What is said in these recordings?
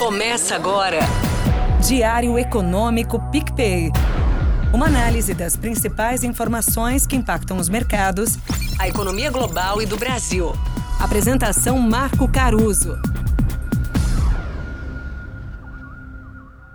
Começa agora. Diário Econômico PicPay. Uma análise das principais informações que impactam os mercados, a economia global e do Brasil. Apresentação Marco Caruso.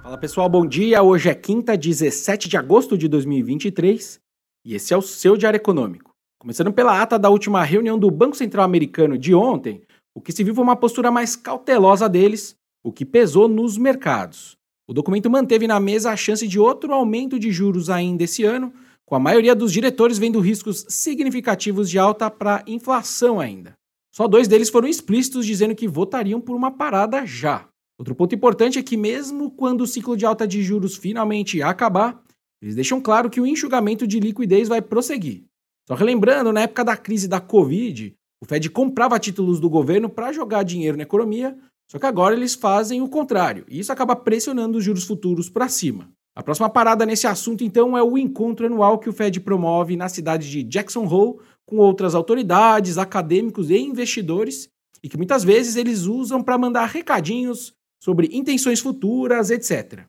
Fala pessoal, bom dia. Hoje é quinta, 17 de agosto de 2023 e esse é o seu Diário Econômico. Começando pela ata da última reunião do Banco Central Americano de ontem, o que se viu foi uma postura mais cautelosa deles, o que pesou nos mercados. O documento manteve na mesa a chance de outro aumento de juros ainda esse ano, com a maioria dos diretores vendo riscos significativos de alta para inflação ainda. Só dois deles foram explícitos dizendo que votariam por uma parada já. Outro ponto importante é que mesmo quando o ciclo de alta de juros finalmente acabar, eles deixam claro que o enxugamento de liquidez vai prosseguir. Só relembrando, na época da crise da Covid, o Fed comprava títulos do governo para jogar dinheiro na economia, só que agora eles fazem o contrário, e isso acaba pressionando os juros futuros para cima. A próxima parada nesse assunto, então, é o encontro anual que o Fed promove na cidade de Jackson Hole, com outras autoridades, acadêmicos e investidores, e que muitas vezes eles usam para mandar recadinhos sobre intenções futuras, etc.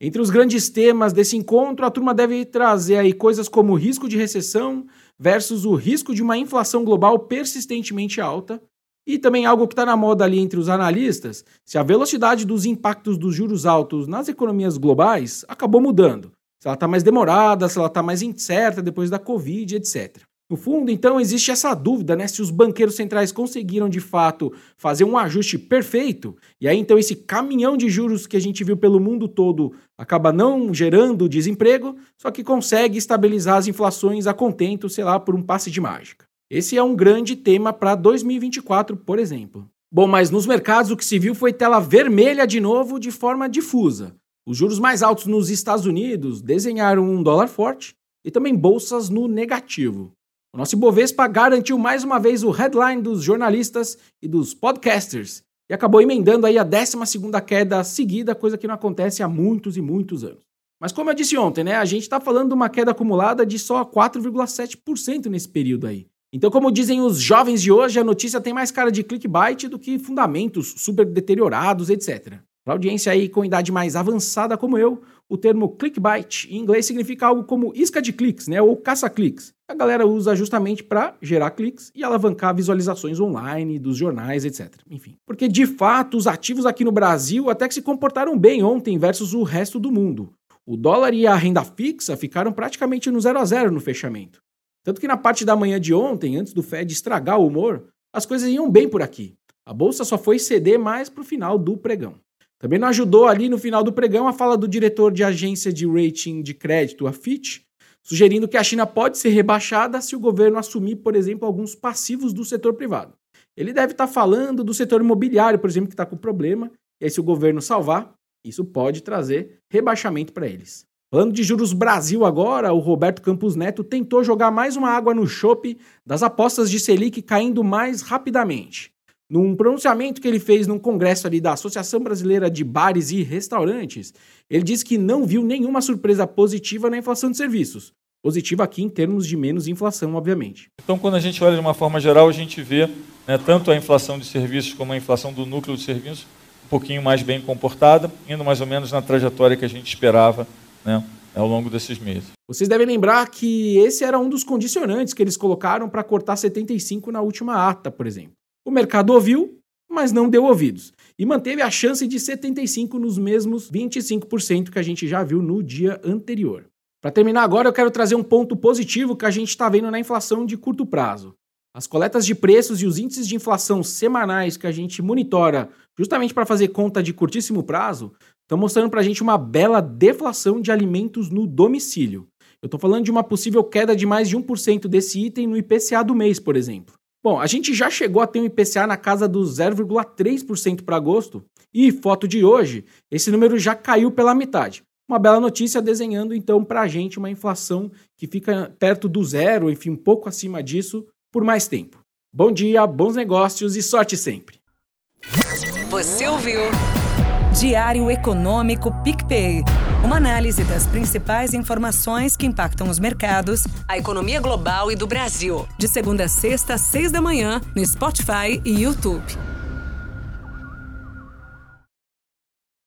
Entre os grandes temas desse encontro, a turma deve trazer aí coisas como o risco de recessão versus o risco de uma inflação global persistentemente alta, e também algo que está na moda ali entre os analistas, se a velocidade dos impactos dos juros altos nas economias globais acabou mudando, se ela está mais demorada, se ela está mais incerta depois da Covid, etc. No fundo, então, existe essa dúvida, né, se os banqueiros centrais conseguiram, de fato, fazer um ajuste perfeito, e aí, então, esse caminhão de juros que a gente viu pelo mundo todo acaba não gerando desemprego, só que consegue estabilizar as inflações a contento, sei lá, por um passe de mágica. Esse é um grande tema para 2024, por exemplo. Bom, mas nos mercados o que se viu foi tela vermelha de novo de forma difusa. Os juros mais altos nos Estados Unidos desenharam um dólar forte e também bolsas no negativo. O nosso Ibovespa garantiu mais uma vez o headline dos jornalistas e dos podcasters e acabou emendando aí a 12ª queda seguida, coisa que não acontece há muitos e muitos anos. Mas como eu disse ontem, né, a gente está falando de uma queda acumulada de só 4,7% nesse período aí. Então, como dizem os jovens de hoje, a notícia tem mais cara de clickbait do que fundamentos super deteriorados, etc. Para audiência aí com idade mais avançada como eu, o termo clickbait em inglês significa algo como isca de cliques, né, ou caça-cliques. A galera usa justamente para gerar cliques e alavancar visualizações online dos jornais, etc. Enfim, porque de fato os ativos aqui no Brasil até que se comportaram bem ontem versus o resto do mundo. O dólar e a renda fixa ficaram praticamente no 0 a 0 no fechamento. Tanto que na parte da manhã de ontem, antes do Fed estragar o humor, as coisas iam bem por aqui. A bolsa só foi ceder mais para o final do pregão. Também não ajudou ali no final do pregão a fala do diretor de agência de rating de crédito, a Fitch, sugerindo que a China pode ser rebaixada se o governo assumir, por exemplo, alguns passivos do setor privado. Ele deve estar falando do setor imobiliário, por exemplo, que está com problema, e aí se o governo salvar, isso pode trazer rebaixamento para eles. Falando de juros Brasil agora, o Roberto Campos Neto tentou jogar mais uma água no chope das apostas de Selic caindo mais rapidamente. Num pronunciamento que ele fez num congresso ali da Associação Brasileira de Bares e Restaurantes, ele disse que não viu nenhuma surpresa positiva na inflação de serviços. Positiva aqui em termos de menos inflação, obviamente. Então, quando a gente olha de uma forma geral, a gente vê, né, tanto a inflação de serviços como a inflação do núcleo de serviços um pouquinho mais bem comportada, indo mais ou menos na trajetória que a gente esperava, né, ao longo desses meses. Vocês devem lembrar que esse era um dos condicionantes que eles colocaram para cortar 75 na última ata, por exemplo. O mercado ouviu, mas não deu ouvidos, e manteve a chance de 75 nos mesmos 25% que a gente já viu no dia anterior. Para terminar agora, eu quero trazer um ponto positivo que a gente está vendo na inflação de curto prazo. As coletas de preços e os índices de inflação semanais que a gente monitora justamente para fazer conta de curtíssimo prazo estão mostrando para a gente uma bela deflação de alimentos no domicílio. Eu estou falando de uma possível queda de mais de 1% desse item no IPCA do mês, por exemplo. Bom, a gente já chegou a ter um IPCA na casa dos 0,3% para agosto e, foto de hoje, esse número já caiu pela metade. Uma bela notícia desenhando, então, para a gente uma inflação que fica perto do zero, enfim, um pouco acima disso, por mais tempo. Bom dia, bons negócios e sorte sempre! Você ouviu? Diário Econômico PicPay. Uma análise das principais informações que impactam os mercados, a economia global e do Brasil. De segunda a sexta, às 6 da manhã, no Spotify e YouTube.